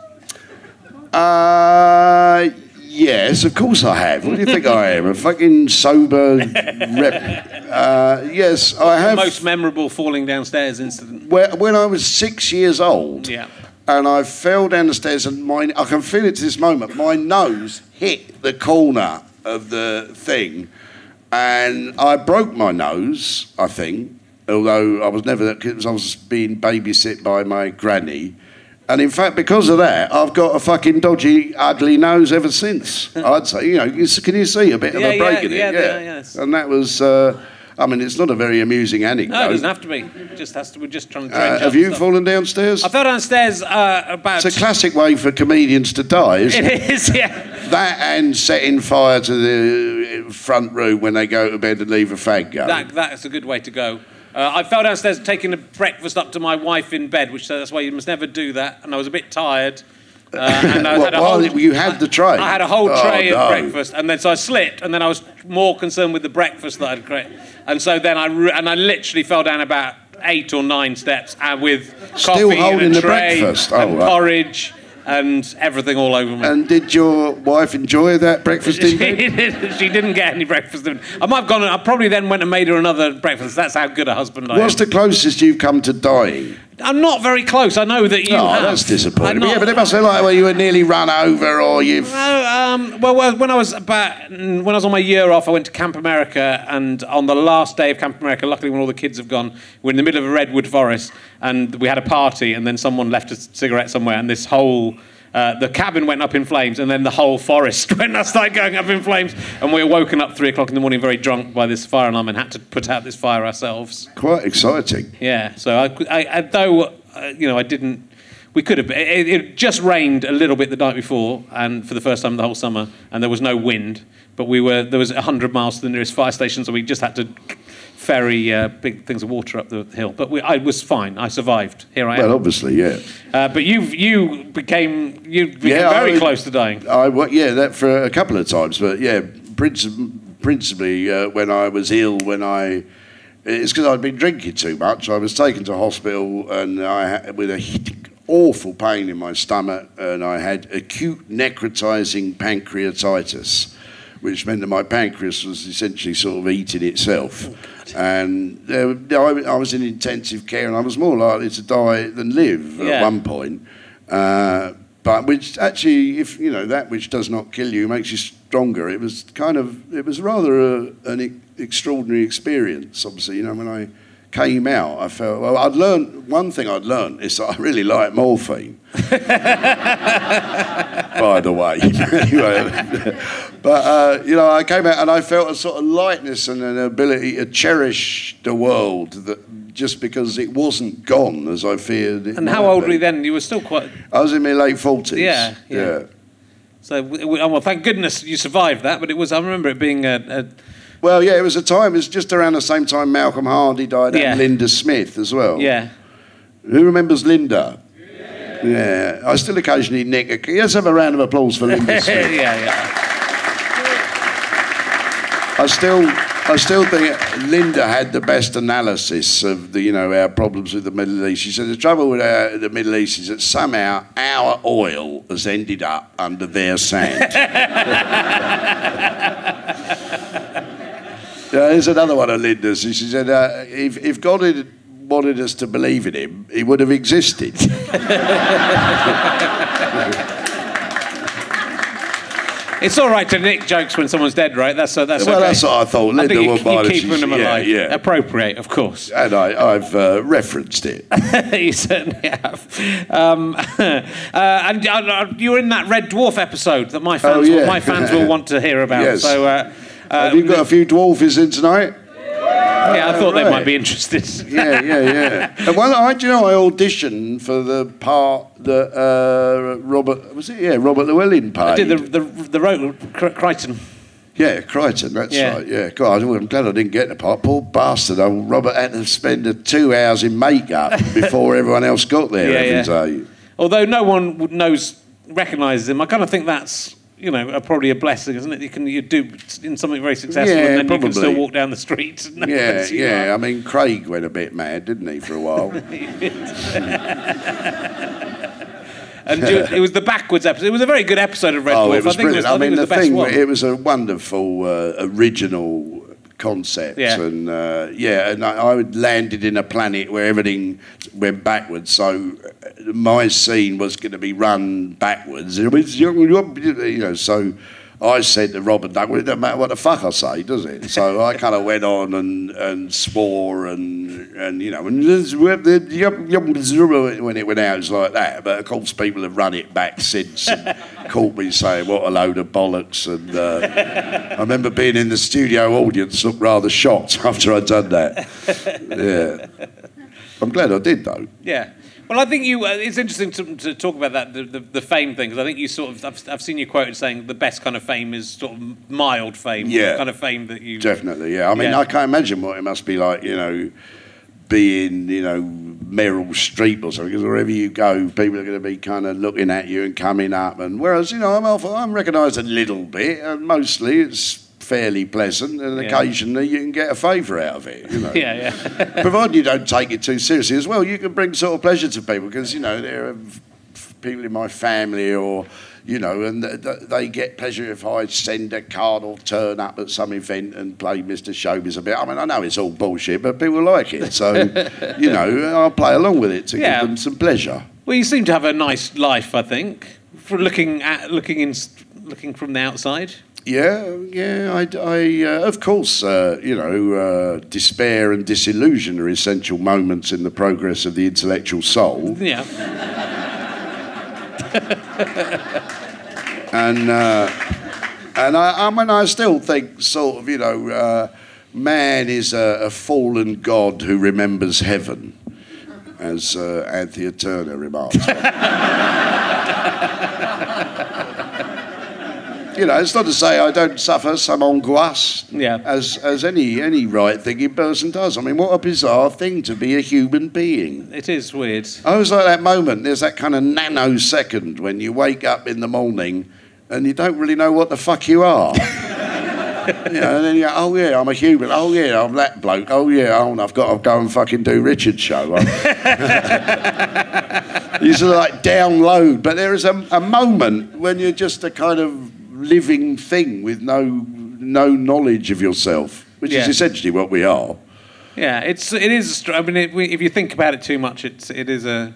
Uh... Yes, of course I have. What do you think I am? A fucking sober rep. Uh, yes, I have. The most memorable falling downstairs incident. When, when I was six years old, yeah. and I fell down the stairs, and my I can feel it to this moment. My nose hit the corner of the thing, and I broke my nose. I think, although I was never, because I was being babysit by my granny. And in fact, because of that, I've got a fucking dodgy, ugly nose ever since. I'd say, you know, can you see a bit yeah, of a break yeah, in it? Yeah, yeah, yeah. And that was, uh, I mean, it's not a very amusing anecdote. No, it doesn't have to be. It just has to, we're just trying to... Uh, have you stuff. fallen downstairs? I fell downstairs uh, about... It's a classic way for comedians to die, isn't it? It is, yeah. That and setting fire to the front room when they go to bed and leave a fag going. That, that's a good way to go. Uh, I fell downstairs taking a breakfast up to my wife in bed, which uh, that's why you must never do that. And I was a bit tired. Uh, and I well, had a whole, well, you had I, the tray. I had a whole oh, tray no. of breakfast, and then so I slipped, and then I was more concerned with the breakfast that I'd created. And so then I re- and I literally fell down about eight or nine steps, and with still coffee holding and a tray the breakfast. Oh, and right. porridge. and everything all over me. And did your wife enjoy that breakfast in bed? She, did, she didn't get any breakfast in bed. I might have gone, I probably then went and made her another breakfast. That's how good a husband I am. What's the closest you've come to dying? I'm not very close. I know that you oh, have. That's disappointing. Not, but yeah, but it must be like where you were nearly run over or you've... Well, um, well, when I was about, when I was on my year off, I went to Camp America, and on the last day of Camp America, luckily when all the kids have gone, we're in the middle of a redwood forest, and we had a party, and then someone left a cigarette somewhere, and this whole... Uh, the cabin went up in flames, and then the whole forest went up, started going up in flames, and we were woken up three o'clock in the morning very drunk by this fire alarm and had to put out this fire ourselves. Quite exciting. Yeah. So I, I, I though uh, you know, I didn't. We could have. It, it just rained a little bit the night before, and for the first time the whole summer, and there was no wind. But we were there was a hundred miles to the nearest fire station, so we just had to ferry uh, big things of water up the hill. But we, I was fine. I survived. Here I am. Well, obviously, yeah. Uh, but you you became you became yeah, very I, close to dying. I yeah, that for a couple of times. But yeah, principally uh, when I was ill, when I. It's because I'd been drinking too much. I was taken to hospital and I had, with a awful pain in my stomach, and I had acute necrotizing pancreatitis, which meant that my pancreas was essentially sort of eating itself. Oh, and there, I was in intensive care, and I was more likely to die than live yeah. at one point. Uh, but which actually, if you know, that which does not kill you makes you stronger. It was kind of, it was rather a, an e- extraordinary experience, obviously. You know, when I came out, I felt, well, I'd learned, one thing I'd learned is that I really like morphine. By the way. Anyway. But, uh, you know, I came out and I felt a sort of lightness and an ability to cherish the world that just because it wasn't gone as I feared. It and how old were you then? You were still quite... I was in my late forties. Yeah, yeah. yeah. So, well, thank goodness you survived that, but it was, I remember it being a... a well, yeah, it was a time, it was just around the same time Malcolm Hardy died yeah. and Linda Smith as well. Yeah. Who remembers Linda? Yeah, I still occasionally nick. A, let's have a round of applause for Linda Smith. yeah, yeah. I still, I still think Linda had the best analysis of the, you know, our problems with the Middle East. She said the trouble with our, the Middle East is that somehow our oil has ended up under their sand. Yeah, here's another one of Linda's. She said, uh, if if God had wanted us to believe in him, he would have existed. It's all right to nick jokes when someone's dead, right? That's uh, that's well, okay. That's what I thought. Linda, I think you, you mind keep them alive. Yeah, yeah. Appropriate, of course. And I, I've uh, referenced it. You certainly have. Um, uh, and uh, you were in that Red Dwarf episode that my fans, oh, yeah. will, my fans will want to hear about. Yes. So, uh, uh, have you got a few dwarfies in tonight? Yeah, I thought oh, right. they might be interested. yeah, yeah, yeah. And one, I do you know I auditioned for the part that uh, Robert was it? Yeah, Robert Llewellyn played. I did the the the role Crichton. Yeah, Crichton. That's yeah. right. Yeah, God, I'm glad I didn't get the part. Poor bastard. Old Robert had to spend two hours in makeup before everyone else got there yeah, every yeah. day. Although no one knows recognises him, I kind of think that's. You know, probably a blessing, isn't it? You can you do in something very successful, yeah, and then probably. You can still walk down the street. No yeah, yeah. Are. I mean, Craig went a bit mad, didn't he, for a while? And do, it was the backwards episode. It was a very good episode of Red Dwarf. Oh, it was I think brilliant. It was, I, I mean, it was the, the thing. Best one. It was a wonderful uh, original concept, yeah. and uh, yeah, and I, I landed in a planet where everything went backwards. So. My scene was going to be run backwards. It was, you know, so I said to Robert Douglas, it doesn't matter what the fuck I say, does it? So I kind of went on and, and swore and, and you know, and when it went out, it was like that. But, of course, people have run it back since and called me saying, what a load of bollocks. And uh, I remember being in the studio audience, looked rather shocked after I'd done that. Yeah. I'm glad I did, though. Yeah. Well, I think you. Uh, it's interesting to, to talk about that, the, the, the fame thing, because I think you sort of. I've, I've seen you quoted saying the best kind of fame is sort of mild fame. Yeah. The kind of fame that you. Definitely, yeah. I mean, yeah. I can't imagine what it must be like, you know, being, you know, Meryl Streep or something, because wherever you go, people are going to be kind of looking at you and coming up. And whereas, you know, I'm, I'm recognised a little bit, and mostly it's fairly pleasant, and yeah. occasionally you can get a favour out of it, you know. Yeah, yeah. Provided you don't take it too seriously as well, you can bring sort of pleasure to people because, you know, there are f- people in my family, or, you know, and th- th- they get pleasure if I send a card or turn up at some event and play Mister Showbiz a bit. I mean, I know it's all bullshit, but people like it, so, you know, I'll play along with it to yeah. give them some pleasure. Well, you seem to have a nice life, I think, for looking at looking in, looking from the outside. Yeah, yeah, I, I uh, of course, uh, you know, uh, despair and disillusion are essential moments in the progress of the intellectual soul. Yeah. and uh, and I, I mean, I still think, sort of, you know, uh, man is a, a fallen god who remembers heaven, as uh, Anthea Turner remarks. You know, it's not to say I don't suffer some angoisse, yeah. as as any any right-thinking person does. I mean, what a bizarre thing to be a human being. It is weird. I was like that moment, there's that kind of nanosecond when you wake up in the morning and you don't really know what the fuck you are. You know, and then you go, oh, yeah, I'm a human. Oh, yeah, I'm that bloke. Oh, yeah, oh, and I've got to go and fucking do Richard's show. You sort of, like, download. But there is a, a moment when you're just a kind of living thing with no no knowledge of yourself, which yeah. is essentially what we are. Yeah, it's it is. I mean, it, we, if you think about it too much, it's it is a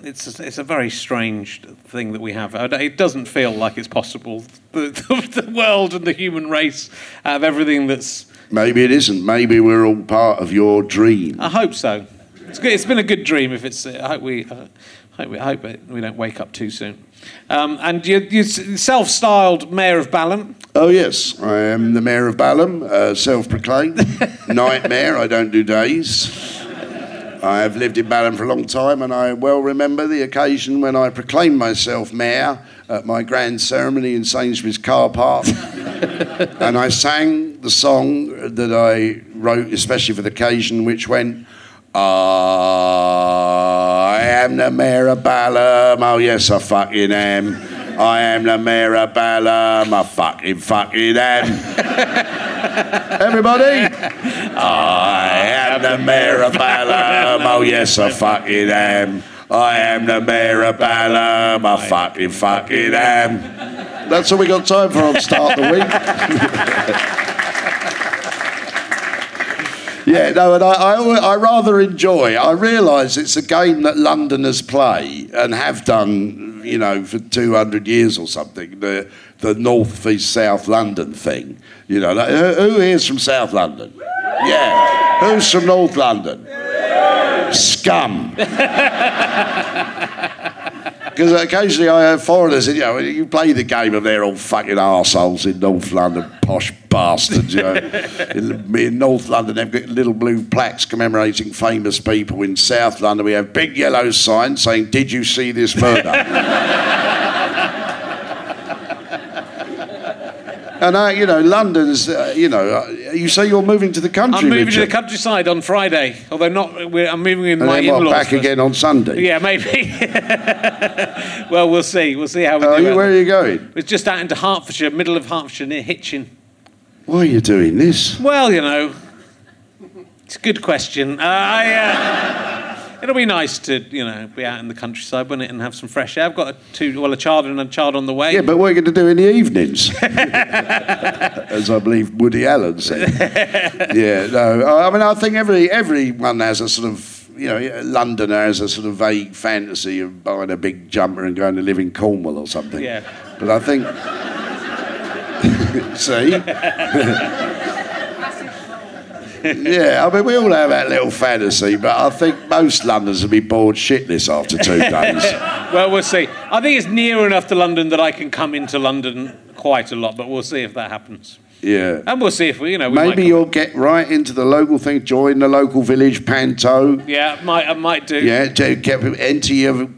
it's a, it's a very strange thing that we have. It doesn't feel like it's possible. The, the, the world and the human race have everything that's. Maybe it isn't. Maybe we're all part of your dream. I hope so. It's good. It's been a good dream. If it's, I hope we, I hope we, I hope we don't wake up too soon. Um, and you're, you're self-styled Mayor of Balham. Oh, yes. I am the Mayor of Balham, uh, self-proclaimed. Nightmare, I don't do days. I have lived in Balham for a long time, and I well remember the occasion when I proclaimed myself Mayor at my grand ceremony in Sainsbury's car park. And I sang the song that I wrote especially for the occasion, which went... I am the Mayor of Balham, oh yes I fucking am. I am the Mayor of Balham, I fucking fucking am. Everybody? I am the Mayor of Balham, oh yes I fucking am. I am the Mayor of Balham, I fucking fucking am. That's all we got time for on Start the Week. Yeah, no, and I, I, I rather enjoy. I realise it's a game that Londoners play and have done, you know, for two hundred years or something, the the North v South London thing. You know, like, who, who here's from South London? Yeah. Who's from North London? Scum. Because occasionally I have foreigners, and, you know, you play the game of they're all fucking arseholes in North London, posh bastards, you know. in, in North London, they've got little blue plaques commemorating famous people. In South London, we have big yellow signs saying, did you see this murder? And, I, you know, London's, uh, you know, uh, you say you're moving to the country, I'm moving Richard. to the countryside on Friday, although not, we're, I'm moving in and my in-laws. Back first. Again on Sunday? Yeah, maybe. Well, we'll see. We'll see how we uh, do. Where are you going? It's just out into Hertfordshire, middle of Hertfordshire, near Hitchin. Why are you doing this? Well, you know, it's a good question. Uh, I, uh, it'll be nice to, you know, be out in the countryside, wouldn't it, and have some fresh air. I've got a two, well, a child and a child on the way. Yeah, but what are you going to do in the evenings? As I believe Woody Allen said. Yeah, no, I mean, I think every everyone has a sort of, you know, Londoner has a sort of vague fantasy of buying a big jumper and going to live in Cornwall or something. Yeah. But I think... See? Yeah, I mean, we all have that little fantasy, but I think most Londoners will be bored shitless after two days. Well, we'll see. I think it's near enough to London that I can come into London quite a lot, but we'll see if that happens. Yeah. And we'll see if we, you know... We Maybe might you'll get right into the local thing, join the local village panto. Yeah, I might, I might do. Yeah, enter your...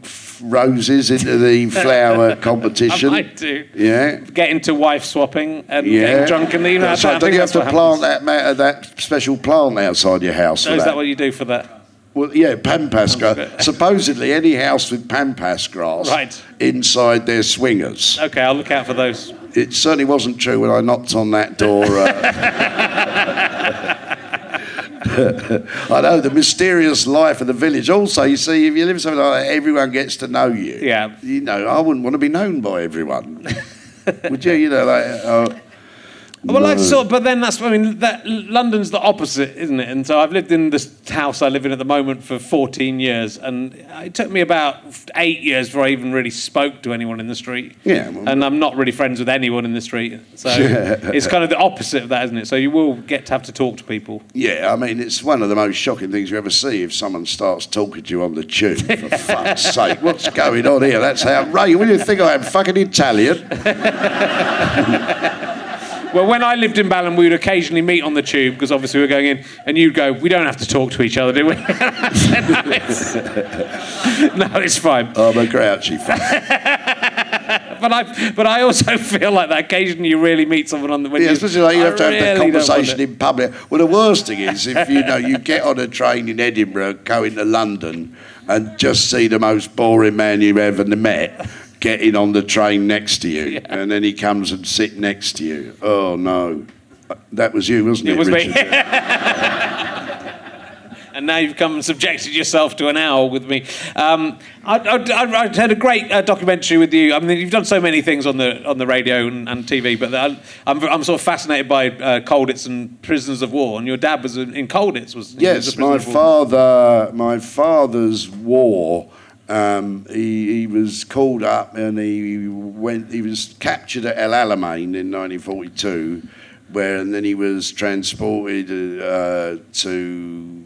roses into the flower competition. I might do. Yeah. Get into wife swapping and yeah. getting drunk and you know. That's right. Don't you have to plant that, ma- that special plant outside your house? Oh, is that. that what you do for that? Well, yeah, pampas grass. Supposedly, any house with pampas grass right. inside their swingers. Okay, I'll look out for those. It certainly wasn't true when I knocked on that door. Uh, I know, the mysterious life of the village. Also, you see, if you live in something like that, everyone gets to know you. Yeah. You know, I wouldn't want to be known by everyone. Would you? You know, like... Uh, well, no. like sort of, but then that's, I mean, that London's the opposite, isn't it? And so I've lived in this house I live in at the moment for fourteen years, and it took me about eight years before I even really spoke to anyone in the street. Yeah. Well, and I'm not really friends with anyone in the street. So yeah. It's kind of the opposite of that, isn't it? So you will get to have to talk to people. Yeah, I mean, it's one of the most shocking things you ever see if someone starts talking to you on the tube. For fuck's sake, what's going on here? That's outrageous. What do you think I am, fucking Italian? Well, when I lived in Balham, we would occasionally meet on the tube, because obviously we were going in, and you'd go, we don't have to talk to each other, do we? said, no, it's... no, it's fine. I'm a grouchy fuck. but, I, but I also feel like that occasionally you really meet someone on the... When yeah, you, especially like you have I to have really the conversation in public. Well, the worst thing is if, you know, you get on a train in Edinburgh, go into London, and just see the most boring man you've ever met... getting on the train next to you, yeah. And then he comes and sits next to you. Oh, no. That was you, wasn't it, it was Richard? Me. And now you've come and subjected yourself to an hour with me. Um, I, I, I had a great uh, documentary with you. I mean, you've done so many things on the on the radio and, and T V, but I, I'm I'm sort of fascinated by uh, Colditz and prisoners of war. And your dad was in, in Colditz, wasn't he? Yes, was my father. My father's war. Um, he, he was called up and he went. He was captured at El Alamein in nineteen forty-two, where and then he was transported uh, to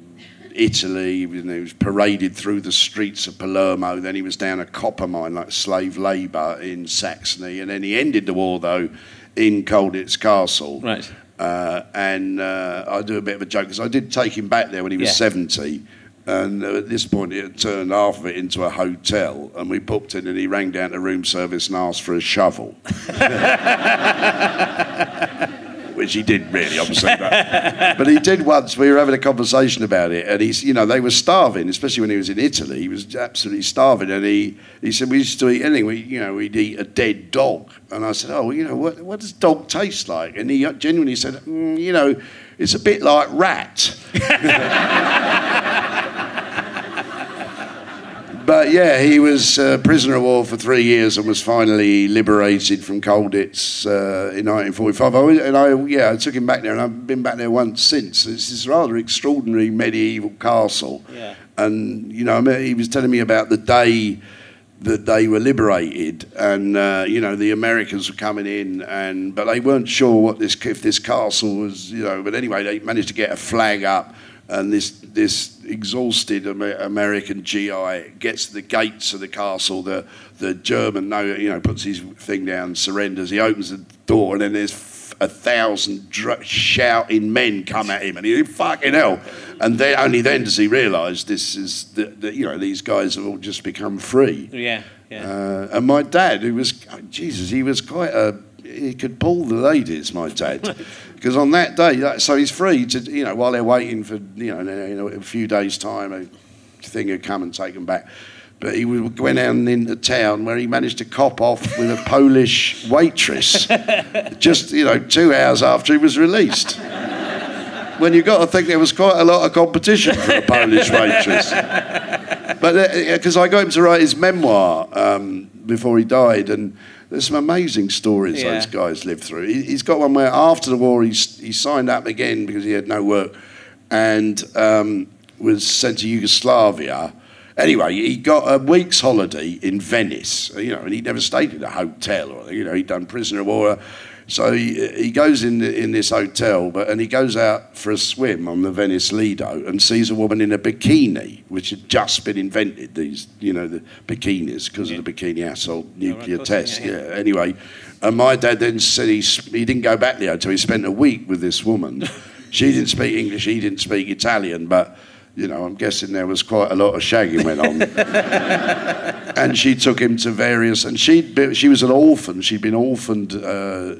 Italy. He was, he was paraded through the streets of Palermo. Then he was down a copper mine, like slave labour, in Saxony. And then he ended the war though in Colditz Castle. Right. Uh, and uh, I do a bit of a joke because I did take him back there when he was yeah. seventy. And at this point, it had turned half of it into a hotel, and we booked it, and he rang down to room service and asked for a shovel. Which he didn't really, obviously. But, but he did once. We were having a conversation about it, and he's, you know, they were starving, especially when he was in Italy. He was absolutely starving, and he, he said, we used to eat anything. We, you know, we'd eat a dead dog. And I said, oh, well, you know, what, what does dog taste like? And he genuinely said, mm, you know, it's a bit like rat. But yeah, he was uh, prisoner of war for three years and was finally liberated from Colditz uh, in nineteen forty-five. I, and I, yeah, I took him back there, and I've been back there once since. It's this rather extraordinary medieval castle. Yeah. And you know, I mean, he was telling me about the day that they were liberated, and uh, you know, the Americans were coming in, and but they weren't sure what this if this castle was, you know. But anyway, they managed to get a flag up. And this this exhausted American G I gets to the gates of the castle. The the German, no, you know, puts his thing down, surrenders. He opens the door, and then there's a thousand dr- shouting men come at him, and he fucking hell. And then only then does he realise this is the, the you know, these guys have all just become free. Yeah, yeah. Uh, and my dad, who was oh, Jesus, he was quite a. He could pull the ladies, my dad, because on that day, so he's free to, you know, while they're waiting for, you know, a few days' time, a thing would come and take them back. But he went out into town where he managed to cop off with a Polish waitress just, you know, two hours after he was released. When you've got to think there was quite a lot of competition for a Polish waitress. But because uh, I got him to write his memoir um, before he died, and there's some amazing stories yeah. those guys lived through. He, he's got one where after the war he, he signed up again because he had no work and um, was sent to Yugoslavia. Anyway, he got a week's holiday in Venice, you know, and he'd never stayed in a hotel or, you know, he'd done prisoner of war. So he, he goes in in this hotel, but and he goes out for a swim on the Venice Lido and sees a woman in a bikini, which had just been invented. These, you know, the bikinis because yeah. of the bikini assault nuclear no, right, test. Yeah, yeah. yeah. Anyway, and my dad then said he he didn't go back there until he spent a week with this woman. She didn't speak English. He didn't speak Italian, but. You know, I'm guessing there was quite a lot of shagging went on. And she took him to various... And she'd be, she was an orphan. She'd been orphaned. Uh,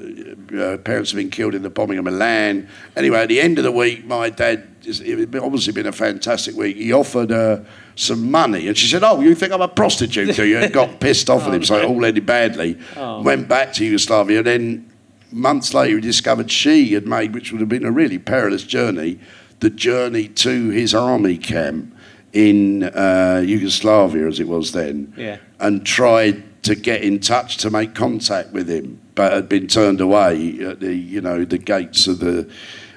her parents had been killed in the bombing of Milan. Anyway, at the end of the week, my dad... It had obviously been a fantastic week. He offered her some money. And she said, oh, you think I'm a prostitute, do you? And got pissed off oh, at him, so it all ended badly. Oh. Went back to Yugoslavia. And then months later, he discovered she had made, which would have been a really perilous journey... the journey to his army camp in uh, Yugoslavia, as it was then, yeah. and tried to get in touch to make contact with him, but had been turned away at the, you know, the gates of the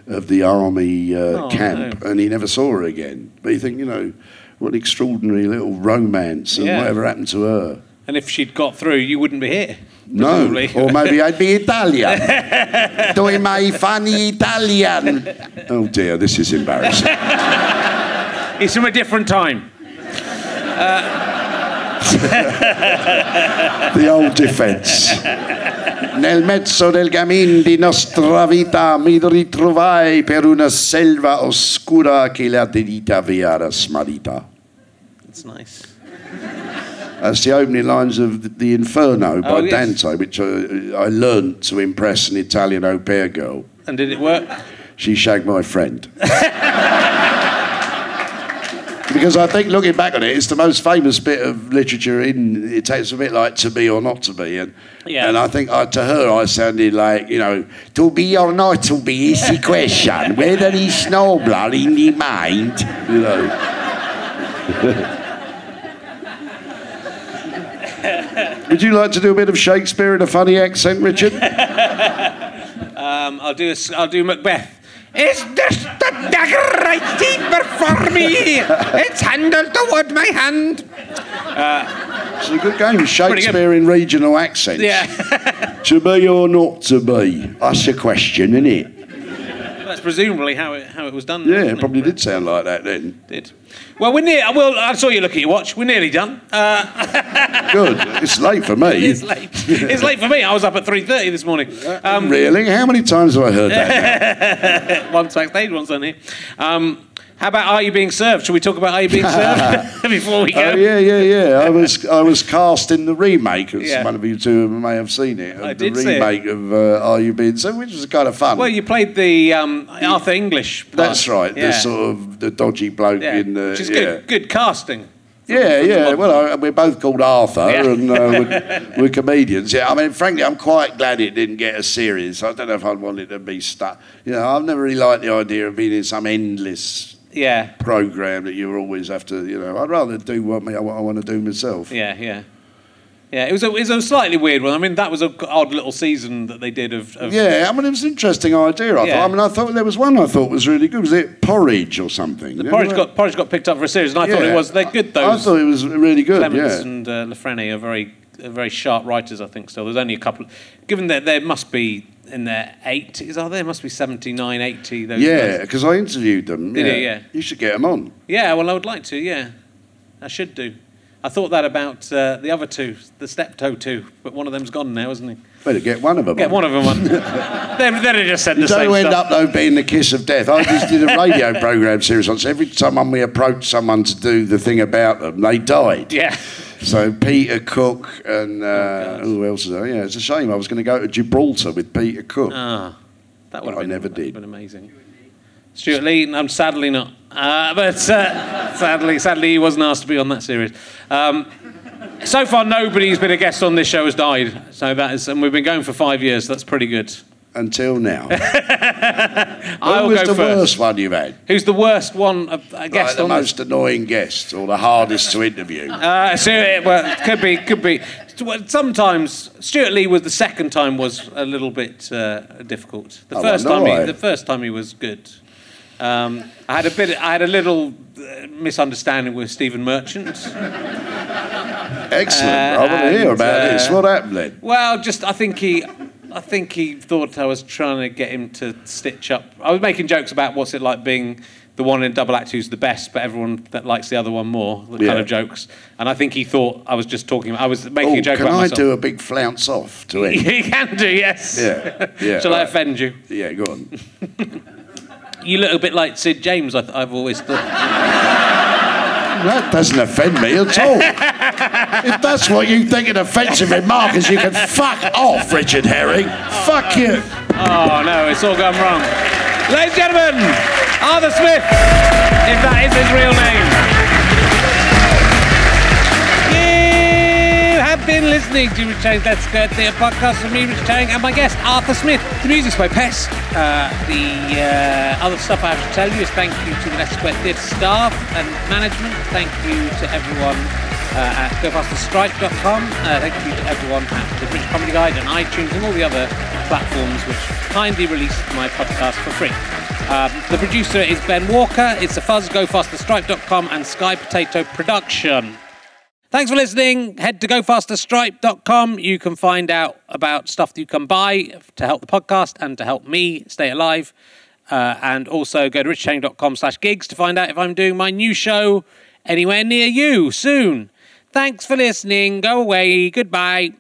of the army uh, oh, camp, no. and he never saw her again. But you think, you know, what an extraordinary little romance, and yeah. whatever happened to her. And if she'd got through, you wouldn't be here. Presumably. No, or maybe I'd be Italian, doing my funny Italian. Oh dear, this is embarrassing. It's from a different time. Uh... the old defence. Nel mezzo del gamin di nostra vita mi ritrovai per una selva oscura che la deriva vera smarrita. That's nice. That's the opening lines of The Inferno by oh, yes. Dante, which I, I learned to impress an Italian au pair girl. And did it work? She shagged my friend. Because I think, looking back on it, it's the most famous bit of literature in... It takes a bit like To Be or Not To Be. And, yeah. and I think I, to her I sounded like, you know, to be or not to be is the question. Whether is nobler in the mind, you know. Would you like to do a bit of Shakespeare in a funny accent, Richard? um, I'll do a, I'll do Macbeth. Is this the dagger I keep before me? It's handled toward my hand. Uh, it's a good game, Shakespeare good. In regional accents. Yeah. To be or not to be? That's a question, isn't it? That's presumably how it how it was done. Yeah, it probably it? did sound like that then. It did. Well, we're near. Well, I saw you look at your watch. We're nearly done. Uh... Good. It's late for me. It's late. It's late for me. I was up at three thirty this morning. Um... Really? How many times have I heard that? Once backstage, once on here. Um, how about Are You Being Served? Shall we talk about Are You Being Served before we go? Oh yeah, yeah, yeah. I was I was cast in the remake. Yeah. One of you two may have seen it. I did see it. The remake of uh, Are You Being Served, which was kind of fun. Well, you played the um, Arthur English part. That's right. Yeah. The sort of the dodgy bloke yeah. in the. Which is yeah. good. Good casting. Yeah, yeah. Well, I, we're both called Arthur, yeah. and uh, we're, we're comedians. Yeah, I mean, frankly, I'm quite glad it didn't get a series. I don't know if I'd want it to be stuck. You know, I've never really liked the idea of being in some endless. Yeah. Program that you always have to, you know. I'd rather do what me I, what I want to do myself. Yeah, yeah, yeah. It was a it was a slightly weird one. I mean, that was an odd little season that they did of. of yeah, I mean, it was an interesting idea. I yeah. thought. I mean, I thought there was one I thought was really good. Was it Porridge or something? The porridge got porridge got picked up for a series, and I yeah. thought it was they're good though. I thought it was really good. Clemens yeah. and uh, Lafreni are very are very sharp writers, I think. Still, there's only a couple. Given that there must be. In their eighties, are there? Must be seventy-nine, eighty. Those yeah, because I interviewed them. Did yeah. you? Yeah. You should get them on. Yeah, well, I would like to, yeah. I should do. I thought that about uh, the other two, the Steptoe two, but one of them's gone now, isn't he? Better get one of them Get on. one of them on. Then, then it just said you the same stuff. You don't end up, though, being the kiss of death. I just did a radio programme series once. Every time we approached someone to do the thing about them, they died. Yeah. So Peter Cook and... Uh, oh, who else is there? Yeah, it's a shame. I was going to go to Gibraltar with Peter Cook. Ah, that would have been, I never did. That would have been amazing. Stuart Lee, I'm sadly not. Uh, but uh, sadly, sadly, he wasn't asked to be on that series. Um, so far, nobody who's been a guest on this show has died. So that is, and we've been going for five years. So that's pretty good. Until now. Who was the first. worst one you've had? Who's the worst one? A, a guest like the on most this? Annoying guest, or the hardest to interview? Uh, so it well, could be, could be. Sometimes Stuart Lee was the second time was a little bit uh, difficult. The oh, first well, no, time, he, I... the first time he was good. Um, I had a bit. I had a little uh, misunderstanding with Stephen Merchant. Excellent. Uh, I want to hear about uh, this. What happened then? Well, just I think he, I think he thought I was trying to get him to stitch up. I was making jokes about what's it like being the one in double act who's the best, but everyone that likes the other one more. The yeah. kind of jokes. And I think he thought I was just talking. I was making oh, a joke about myself. Can I do a big flounce off to him? You can do, yes. Yeah. yeah Shall right. I offend you? Yeah, go on. You look a bit like Sid James, I th- I've always thought. That doesn't offend me at all. If that's what you think an offensive remark is, you can fuck off, Richard Herring. Oh, fuck no. you. Oh, no, it's all gone wrong. Ladies and gentlemen, Arthur Smith, if that is his real name. been listening to Rich Herring's Leicester Square Theatre podcast with me, Richard Herring, and my guest, Arthur Smith. The music's by Pest. Uh, the uh, other stuff I have to tell you is thank you to the Leicester Square Theatre staff and management. Thank you to everyone uh, at go faster stripe dot com. Uh, thank you to everyone at the British Comedy Guide and iTunes and all the other platforms which kindly released my podcast for free. Um, the producer is Ben Walker. It's a fuzz, go faster stripe dot com and Sky Potato Production. Thanks for listening. Head to go faster stripe dot com. You can find out about stuff that you can buy to help the podcast and to help me stay alive. Uh, and also go to rich herring dot com slash gigs to find out if I'm doing my new show anywhere near you soon. Thanks for listening. Go away. Goodbye.